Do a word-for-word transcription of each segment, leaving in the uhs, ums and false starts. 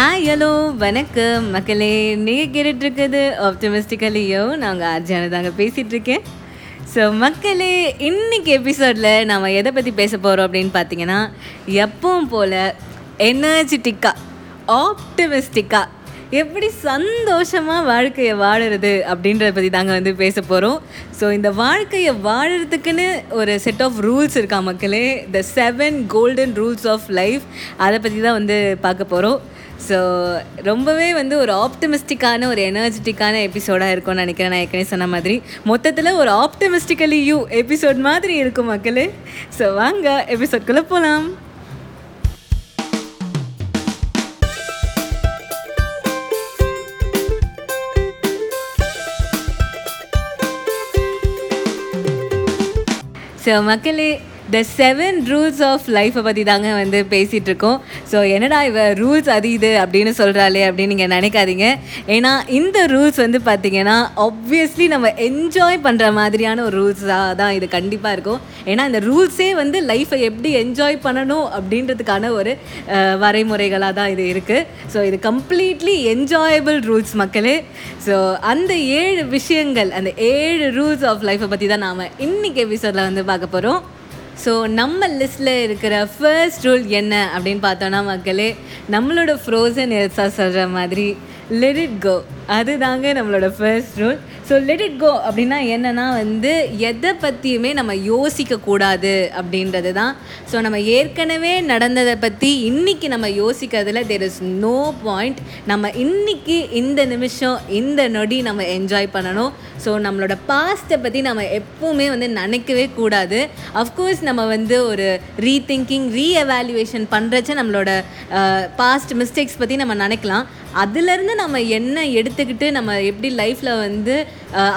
ஆ hello வணக்கம் மக்களே. நீங்கள் கேட்டுட்ருக்குது ஆப்டமிஸ்டிக்கலியோ, நாங்கள் ஆர்ஜியான தாங்க பேசிகிட்ருக்கேன். ஸோ மக்களே, இன்றைக்கி எபிசோடில் நாம் எதை பற்றி பேச போகிறோம் அப்படின்னு பார்த்தீங்கன்னா, எப்பவும் போல் எனர்ஜிட்டிக்காக ஆப்டமிஸ்டிக்காக எப்படி சந்தோஷமாக வாழ்க்கையை வாழறது அப்படின்றத பற்றி தாங்க வந்து பேச போகிறோம். ஸோ இந்த வாழ்க்கையை வாழறதுக்குன்னு ஒரு செட் ஆஃப் ரூல்ஸ் இருக்கா மக்களே, the seven golden rules of life, அதை பற்றி தான் வந்து பார்க்க போகிறோம். ஸோ ரொம்பவே வந்து ஒரு ஆப்டமிஸ்டிக்கான ஒரு எனர்ஜிட்டிக்கான எபிசோடாக இருக்கும்னு நினைக்கிறேன். நான் ஏற்கனவே சொன்ன மாதிரி மொத்தத்தில் ஒரு ஆப்டமிஸ்டிக்கலி யூ எபிசோட் மாதிரி இருக்கும் மக்களே. ஸோ வாங்க எபிசோட்குள்ளே போகலாம். ஸோ மக்களே, த செவன் ரூல்ஸ் ஆஃப் லைஃப்பை பற்றி தாங்க வந்து பேசிகிட்ருக்கோம். ஸோ என்னடா இவ ரூல்ஸ் அது இது அப்படின்னு சொல்கிறாளே அப்படின்னு நீங்கள் நினைக்காதீங்க. ஏன்னா இந்த ரூல்ஸ் வந்து பார்த்திங்கன்னா ஆப்வியஸ்லி நம்ம என்ஜாய் பண்ணுற மாதிரியான ஒரு ரூல்ஸாக தான் இது கண்டிப்பாக இருக்கும். ஏன்னா இந்த ரூல்ஸே வந்து லைஃப்பை எப்படி என்ஜாய் பண்ணணும் அப்படின்றதுக்கான ஒரு வரைமுறைகளாக தான் இது இருக்குது. ஸோ இது கம்ப்ளீட்லி என்ஜாயபிள் ரூல்ஸ் மக்களே. ஸோ அந்த ஏழு விஷயங்கள், அந்த ஏழு ரூல்ஸ் ஆஃப் லைஃப்பை பற்றி தான் நாம் இன்றைக்கி எபிசோடில் வந்து பார்க்க போகிறோம். ஸோ நம்ம லிஸ்ட்டில் இருக்கிற ஃபர்ஸ்ட் ரூல் என்ன அப்படின்னு பார்த்தோன்னா மக்களே, நம்மளோட ஃப்ரோசன் எல்ஸாக சொல்கிற மாதிரி லெட் இட் கோ, அது தாங்க நம்மளோட first rule. So let it go அப்படின்னா என்னென்னா வந்து எதை பற்றியுமே நம்ம யோசிக்கக்கூடாது அப்படின்றது தான். ஸோ நம்ம ஏற்கனவே நடந்ததை பற்றி இன்றைக்கி நம்ம யோசிக்கிறதுல தேர் இஸ் நோ பாயிண்ட். நம்ம இன்றைக்கி இந்த நிமிஷம் இந்த நொடி நம்ம என்ஜாய் பண்ணணும். ஸோ நம்மளோட பாஸ்ட்டை பற்றி நம்ம எப்போவுமே வந்து நினைக்கவே கூடாது. அஃப்கோர்ஸ் நம்ம வந்து ஒரு ரீதிங்கிங் ரீஎவாலுவேஷன் பண்ணுறச்ச நம்மளோட பாஸ்ட் மிஸ்டேக்ஸ் பற்றி நம்ம நினைக்கலாம். அதுலேருந்து நம்ம என்ன எடுத்துக்கிட்டு நம்ம எப்படி லைஃப்பில் வந்து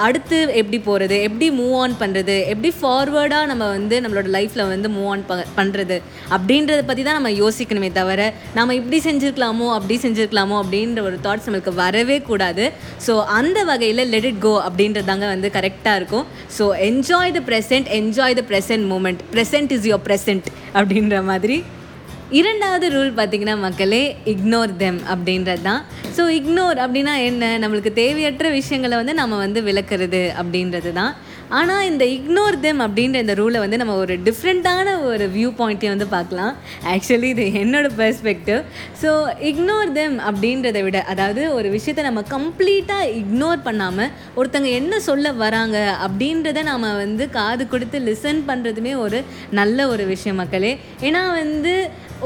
அடுத்து எப்படி போகிறது, எப்படி மூவ் ஆன் பண்ணுறது, எப்படி ஃபார்வேர்டாக நம்ம வந்து நம்மளோட லைஃப்பில் வந்து மூவ் ஆன் ப பண்ணுறது அப்படின்றத பற்றி தான் நம்ம யோசிக்கணுமே தவிர, நம்ம இப்படி செஞ்சுருக்கலாமோ அப்படி செஞ்சுருக்கலாமோ அப்படின்ற ஒரு தாட்ஸ் நம்மளுக்கு வரவே கூடாது. ஸோ அந்த வகையில் லெட் இட் கோ அப்படின்றது தாங்க வந்து கரெக்டாக இருக்கும். So enjoy the present, enjoy the present moment, present is your present அப்படின்ற மாதிரி. இரண்டாவது ரூல் பார்த்திங்கன்னா மக்களே, இக்னோர் தெம் அப்படின்றது தான். ஸோ இக்னோர் அப்படின்னா என்ன, நம்மளுக்கு தேவையற்ற விஷயங்களை வந்து நம்ம வந்து விளக்குறது அப்படின்றது தான். ஆனால் இந்த இக்னோர் தெம் அப்படின்ற இந்த ரூலை வந்து நம்ம ஒரு டிஃப்ரெண்ட்டான ஒரு வியூ பாயிண்ட்டையும் வந்து பார்க்கலாம். ஆக்சுவலி இது என்னோடய பெர்ஸ்பெக்டிவ். ஸோ இக்னோர் தெம் அப்படின்றத விட, அதாவது ஒரு விஷயத்தை நம்ம கம்ப்ளீட்டாக இக்னோர் பண்ணாமல் ஒருத்தங்க என்ன சொல்ல வராங்க அப்படின்றத நாம் வந்து காது கொடுத்து லிசன் பண்ணுறதுமே ஒரு நல்ல ஒரு விஷயம் மக்களே. ஏன்னா வந்து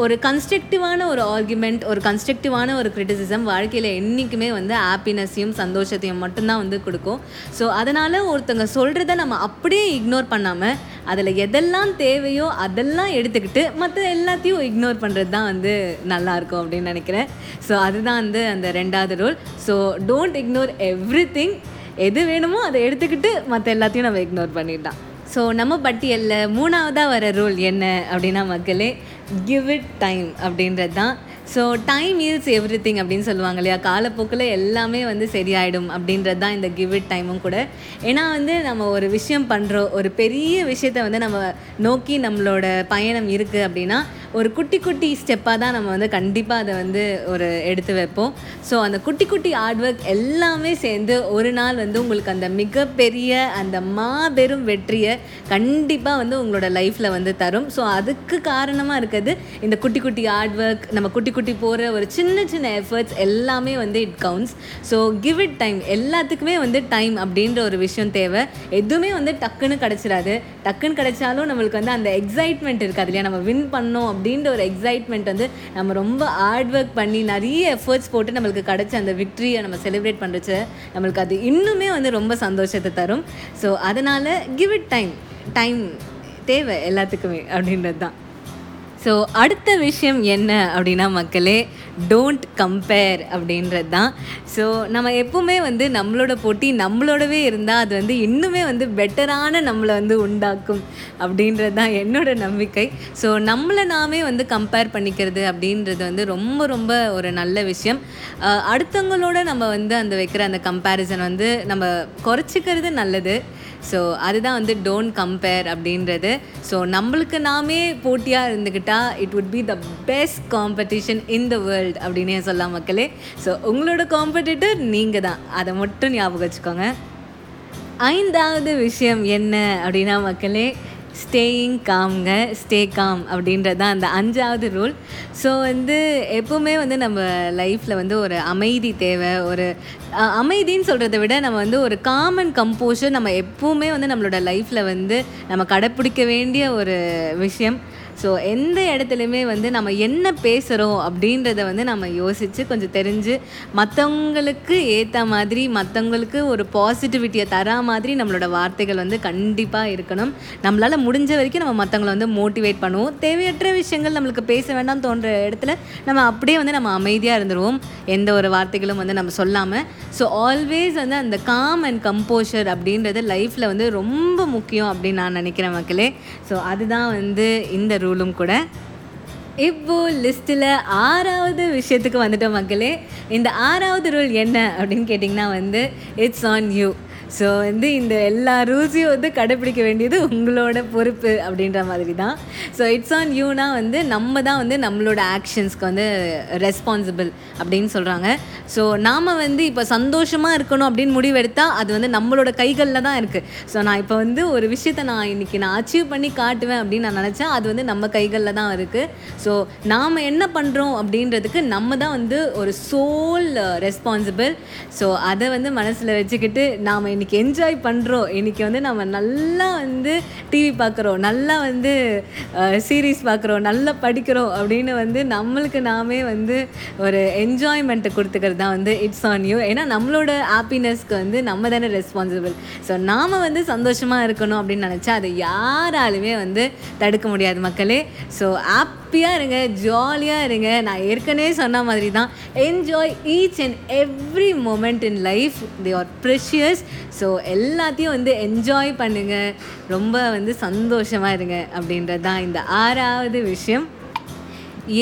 ஒரு கன்ஸ்ட்ரக்டிவான ஒரு ஆர்குமெண்ட், ஒரு கன்ஸ்ட்ரக்டிவான ஒரு கிரிட்டிசிசம் வாழ்க்கையில் என்றைக்குமே வந்து ஹாப்பினஸையும் சந்தோஷத்தையும் மட்டும்தான் வந்து கொடுக்கும். ஸோ அதனால் ஒருத்தங்க சொல்கிறத நம்ம அப்படியே இக்னோர் பண்ணாமல் அதில் எதெல்லாம் தேவையோ அதெல்லாம் எடுத்துக்கிட்டு மற்ற எல்லாத்தையும் இக்னோர் பண்ணுறது தான் வந்து நல்லாயிருக்கும் அப்படின்னு நினைக்கிறேன். ஸோ அதுதான் வந்து அந்த ரெண்டாவது rule. So don't ignore everything, எது வேணுமோ அதை எடுத்துக்கிட்டு மற்ற எல்லாத்தையும் நம்ம இக்னோர் பண்ணிடலாம். ஸோ நம்ம பட்டியலில் மூணாவதாக வர ரூல் என்ன அப்படின்னா மக்களே, கிவ் இட் டைம் அப்படின்றது தான். So time heals everything அப்படின்னு சொல்லுவாங்க இல்லையா, காலப்போக்கில் எல்லாமே வந்து சரியாயிடும் அப்படின்றது தான் இந்த கிவ் இட் டைமும் கூட. ஏன்னா வந்து நம்ம ஒரு விஷயம் பண்ணுறோம், ஒரு பெரிய விஷயத்தை வந்து நம்ம நோக்கி நம்மளோட பயணம் இருக்குது அப்படின்னா ஒரு குட்டி குட்டி ஸ்டெப்பாக தான் நம்ம வந்து கண்டிப்பாக அதை வந்து ஒரு எடுத்து வைப்போம். ஸோ அந்த குட்டி குட்டி ஹார்ட் ஒர்க் எல்லாமே சேர்ந்து ஒரு நாள் வந்து உங்களுக்கு அந்த மிகப்பெரிய அந்த மாபெரும் வெற்றியை கண்டிப்பாக வந்து உங்களோட லைஃப்பில் வந்து தரும். ஸோ அதுக்கு காரணமாக இருக்கிறது இந்த குட்டி குட்டி ஹார்ட் ஒர்க், நம்ம குட்டி குட்டி போகிற ஒரு சின்ன சின்ன எஃபர்ட்ஸ் எல்லாமே வந்து it counts. So give it time, எல்லாத்துக்குமே வந்து டைம் அப்படின்ற ஒரு விஷயம் தேவை. எதுவுமே வந்து டக்குன்னு கிடச்சிடாது. டக்குன்னு கிடச்சாலும் நம்மளுக்கு வந்து அந்த எக்ஸைட்மெண்ட் இருக்காது இல்லையா, நம்ம வின் பண்ணோம் அப்படின்ற ஒரு எக்ஸைட்மெண்ட் வந்து நம்ம ரொம்ப ஹார்ட் ஒர்க் பண்ணி நிறைய எஃபர்ட்ஸ் போட்டு நம்மளுக்கு கிடச்ச அந்த விக்ட்ரியை நம்ம செலிப்ரேட் பண்ணுறச்ச நம்மளுக்கு அது இன்னுமே வந்து ரொம்ப சந்தோஷத்தை தரும். ஸோ அதனால் கிவ் இட் டைம், டைம் தேவை எல்லாத்துக்குமே அப்படின்றது தான். ஸோ அடுத்த விஷயம் என்ன அப்படின்னா மக்களே, டோன்ட் கம்பேர் அப்படின்றது தான். ஸோ நம்ம எப்போவுமே வந்து நம்மளோட போட்டி நம்மளோடவே இருந்தால் அது வந்து இன்னுமே வந்து பெட்டரான நம்மளை வந்து உண்டாக்கும் அப்படின்றது தான் என்னோட நம்பிக்கை. ஸோ நம்மளை நாமே வந்து கம்பேர் பண்ணிக்கிறது அப்படின்றது வந்து ரொம்ப ரொம்ப ஒரு நல்ல விஷயம். அடுத்தவங்களோட நம்ம வந்து அந்த வைக்கிற அந்த கம்பேரிசன் வந்து நம்ம குறைச்சிக்கிறது நல்லது. ஸோ அதுதான் வந்து டோன்ட் கம்பேர் அப்படின்றது. ஸோ நம்மளுக்கு நாமே போட்டியாக இருந்துக்கிட்டால் it would be the best competition in the world அப்படின்னே சொல்லலாம் மக்களே. ஸோ உங்களோட காம்படிட்டர் நீங்கள் தான், அதை மட்டும் ஞாபகம் வச்சுக்கோங்க. ஐந்தாவது விஷயம் என்ன அப்படின்னா மக்களே, ஸ்டேயிங் காம்ங்க, ஸ்டே காம் அப்படின்றது தான் அந்த அஞ்சாவது ரூல். ஸோ வந்து எப்போவுமே வந்து நம்ம லைஃப்பில் வந்து ஒரு அமைதி தேவை. ஒரு அமைதின்னு சொல்கிறத விட நம்ம வந்து ஒரு காம் அண்ட் கம்போஷர் நம்ம எப்போவுமே வந்து நம்மளோட லைஃப்பில் வந்து நம்ம கடைப்பிடிக்க வேண்டிய ஒரு விஷயம். ஸோ எந்த இடத்துலையுமே வந்து நம்ம என்ன பேசுகிறோம் அப்படின்றத வந்து நம்ம யோசித்து கொஞ்சம் தெரிஞ்சு மற்றவங்களுக்கு ஏற்ற மாதிரி, மற்றவங்களுக்கு ஒரு பாசிட்டிவிட்டியை தரா மாதிரி நம்மளோட வார்த்தைகள் வந்து கண்டிப்பாக இருக்கணும். நம்மளால் முடிஞ்ச வரைக்கும் நம்ம மற்றவங்களை வந்து மோட்டிவேட் பண்ணுவோம். தேவையற்ற விஷயங்கள் நம்மளுக்கு பேச வேண்டாம் தோன்ற இடத்துல நம்ம அப்படியே வந்து நம்ம அமைதியாக இருந்துருவோம், எந்த ஒரு வார்த்தைகளும் வந்து நம்ம சொல்லாமல். ஸோ ஆல்வேஸ் வந்து அந்த காம் அண்ட் கம்போஷர் அப்படின்றது லைஃப்பில் வந்து ரொம்ப முக்கியம் அப்படின்னு நான் நினைக்கிறேன் மக்களே. ஸோ அதுதான் வந்து இந்த ரூலும் கூட. இப்போது லிஸ்ட்டில் ஆறாவது விஷயத்துக்கு வந்துட்டோம் மக்களே. இந்த ஆறாவது ரூல் என்ன அப்படின்னு கேட்டிங்கன்னா வந்து இட்ஸ் ஆன் யூ. ஸோ வந்து இந்த எல்லா ரூல்ஸையும் வந்து கடைப்பிடிக்க வேண்டியது உங்களோட பொறுப்பு அப்படின்ற மாதிரி தான். ஸோ இட்ஸ் ஆன் யூனா வந்து நம்ம தான் வந்து நம்மளோட ஆக்ஷன்ஸ்க்கு வந்து ரெஸ்பான்சிபிள் அப்படின்னு சொல்கிறாங்க. ஸோ நாம் வந்து இப்போ சந்தோஷமாக இருக்கணும் அப்படின்னு முடிவெடுத்தால் அது வந்து நம்மளோட கைகளில் தான் இருக்குது. ஸோ நான் இப்போ வந்து ஒரு விஷயத்தை நான் இன்றைக்கி நான் அச்சீவ் பண்ணி காட்டுவேன் அப்படின்னு நான் நினச்சேன், அது வந்து நம்ம கைகளில் தான் இருக்குது. ஸோ நாம் என்ன பண்ணுறோம் அப்படின்றதுக்கு நம்ம தான் வந்து ஒரு சோல் ரெஸ்பான்சிபிள். ஸோ அதை வந்து மனசில் வச்சுக்கிட்டு நாம் இன்றைக்கி என்ஜாய் பண்ணுறோம், இன்றைக்கி வந்து நம்ம நல்லா வந்து டிவி பார்க்குறோம், நல்லா வந்து சீரீஸ் பார்க்குறோம், நல்லா படிக்கிறோம் அப்படின்னு வந்து நம்மளுக்கு நாமே வந்து ஒரு என்ஜாய்மெண்ட்டை கொடுத்துக்கிறது தான் வந்து இட்ஸ் ஆன் யூ. ஏன்னா நம்மளோட ஹாப்பினஸ்க்கு வந்து நம்ம தானே ரெஸ்பான்சிபிள். ஸோ நாம் வந்து சந்தோஷமாக இருக்கணும் அப்படின்னு நினச்சா அதை யாராலுமே வந்து தடுக்க முடியாது மக்களே. ஸோ ஹாப்பியாக இருங்க, ஜாலியாக இருங்க. நான் ஏற்கனவே சொன்ன மாதிரி தான், enjoy each and every moment in life, they are precious. So எல்லாத்தையும் வந்து என்ஜாய் பண்ணுங்கள், ரொம்ப வந்து சந்தோஷமாக இருங்க அப்படின்றது தான் இந்த ஆறாவது விஷயம்.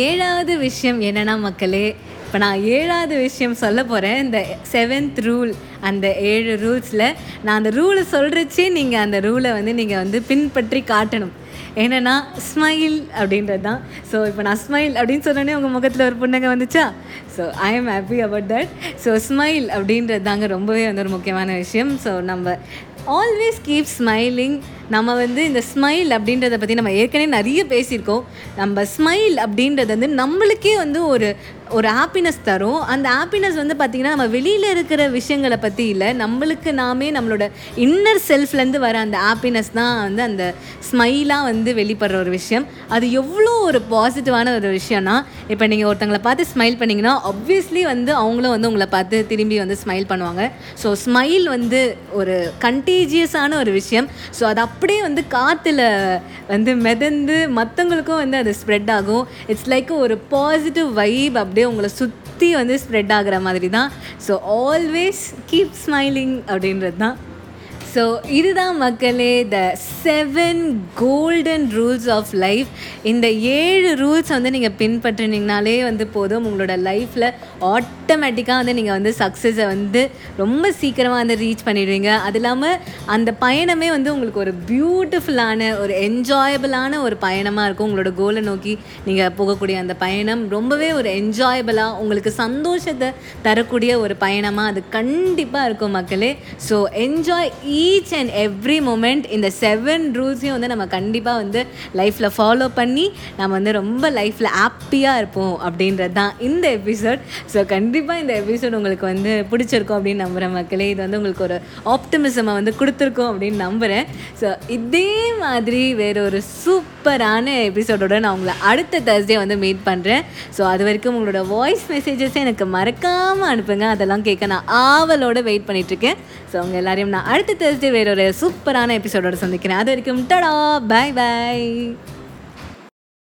ஏழாவது விஷயம் என்னென்னா மக்களே, இப்போ நான் ஏழாவது விஷயம் சொல்ல போகிறேன். இந்த செவன்த் ரூல், அந்த ஏழு ரூல்ஸில் நான் அந்த ரூலை சொல்கிறச்சே நீங்கள் அந்த ரூலை வந்து நீங்கள் வந்து பின்பற்றி காட்டணும். என்னென்னா ஸ்மைல் அப்படின்றது தான். ஸோ இப்போ நான் ஸ்மைல் அப்படின்னு சொன்னோன்னே உங்கள் முகத்தில் ஒரு புன்னகை வந்துச்சா? So I am happy about that. So smile அப்படின்றது தாங்க ரொம்பவே வந்து ஒரு முக்கியமான விஷயம். ஸோ நம்ம ஆல்வேஸ் கீப் ஸ்மைலிங். நம்ம வந்து இந்த ஸ்மைல் அப்படின்றத பற்றி நம்ம ஏற்கனவே நிறைய பேசியிருக்கோம். நம்ம ஸ்மைல் அப்படின்றது வந்து நம்மளுக்கே வந்து ஒரு ஒரு ஹாப்பினஸ் தரும். அந்த ஹாப்பினஸ் வந்து பார்த்திங்கன்னா நம்ம வெளியில் இருக்கிற விஷயங்களை பற்றி இல்லை, நம்மளுக்கு நாமே நம்மளோட இன்னர் செல்ஃப்லேருந்து வர அந்த ஹாப்பினஸ் தான் வந்து அந்த ஸ்மைலாக வந்து வெளிப்படுற ஒரு விஷயம். அது எவ்வளோ ஒரு பாசிட்டிவான ஒரு விஷயம்னா, இப்போ நீங்கள் ஒருத்தங்களை பார்த்து ஸ்மைல் பண்ணிங்கன்னா ஆப்வியஸ்லி வந்து அவங்களும் வந்து உங்களை பார்த்து திரும்பி வந்து ஸ்மைல் பண்ணுவாங்க. ஸோ ஸ்மைல் வந்து ஒரு கண்டேஜியஸான ஒரு விஷயம். ஸோ அது அப்படியே வந்து காற்றுல வந்து மிதந்து மற்றவங்களுக்கும் வந்து அது ஸ்ப்ரெட் ஆகும். இட்ஸ் லைக் ஒரு பாசிட்டிவ் வைப் அப்படியே உங்களை சுற்றி வந்து ஸ்ப்ரெட் ஆகிற மாதிரி தான். ஸோ ஆல்வேஸ் கீப் ஸ்மைலிங் அப்படின்றது தான். ஸோ இதுதான் மக்களே the seven golden rules of life. இந்த ஏழு ரூல்ஸ் வந்து நீங்கள் பின்பற்றினீங்கனாலே வந்து போதும், உங்களோட லைஃப்பில் ஆட்டோமேட்டிக்காக வந்து நீங்கள் வந்து சக்ஸஸை வந்து ரொம்ப சீக்கிரமாக வந்து ரீச் பண்ணிடுவீங்க. அது இல்லாமல் அந்த பயணமே வந்து உங்களுக்கு ஒரு பியூட்டிஃபுல்லான ஒரு என்ஜாயபிளான ஒரு பயணமாக இருக்கும். உங்களோட கோலை நோக்கி நீங்கள் போகக்கூடிய அந்த பயணம் ரொம்பவே ஒரு என்ஜாயபிளாக உங்களுக்கு சந்தோஷத்தை தரக்கூடிய ஒரு பயணமாக அது கண்டிப்பாக இருக்கும் மக்களே. So enjoy each and every moment. இந்த செவன் ரூல்ஸையும் வந்து நம்ம கண்டிப்பாக வந்து லைஃப்பில் ஃபாலோ பண்ணி நம்ம வந்து ரொம்ப லைஃப்பில் ஹாப்பியாக இருப்போம் அப்படின்றது தான் இந்த எபிசோட். ஸோ கண்டிப்பாக இந்த எபிசோட் உங்களுக்கு வந்து பிடிச்சிருக்கும் அப்படின்னு நம்புகிற மக்களே. இது வந்து உங்களுக்கு ஒரு ஆப்டிமிசமை வந்து கொடுத்துருக்கோம் அப்படின்னு நம்புகிறேன். ஸோ இதே மாதிரி வேறு ஒரு சூப்பரான எபிசோடோட நான் உங்களை அடுத்த தேர்ஸ்டே வந்து மீட் பண்ணுறேன். ஸோ அது வரைக்கும் உங்களோட வாய்ஸ் மெசேஜஸை எனக்கு மறக்காமல் அனுப்புங்க, அதெல்லாம் கேட்க நான் ஆவலோடு வெயிட் பண்ணிகிட்ருக்கேன். ஸோ அவங்க எல்லாரையும் நான் அடுத்த தேர்ஸ்டே வேற ஒரு சூப்பரான எபிசோடோட சந்திக்கிறேன். அது வரைக்கும் டடா, பாய் பாய்.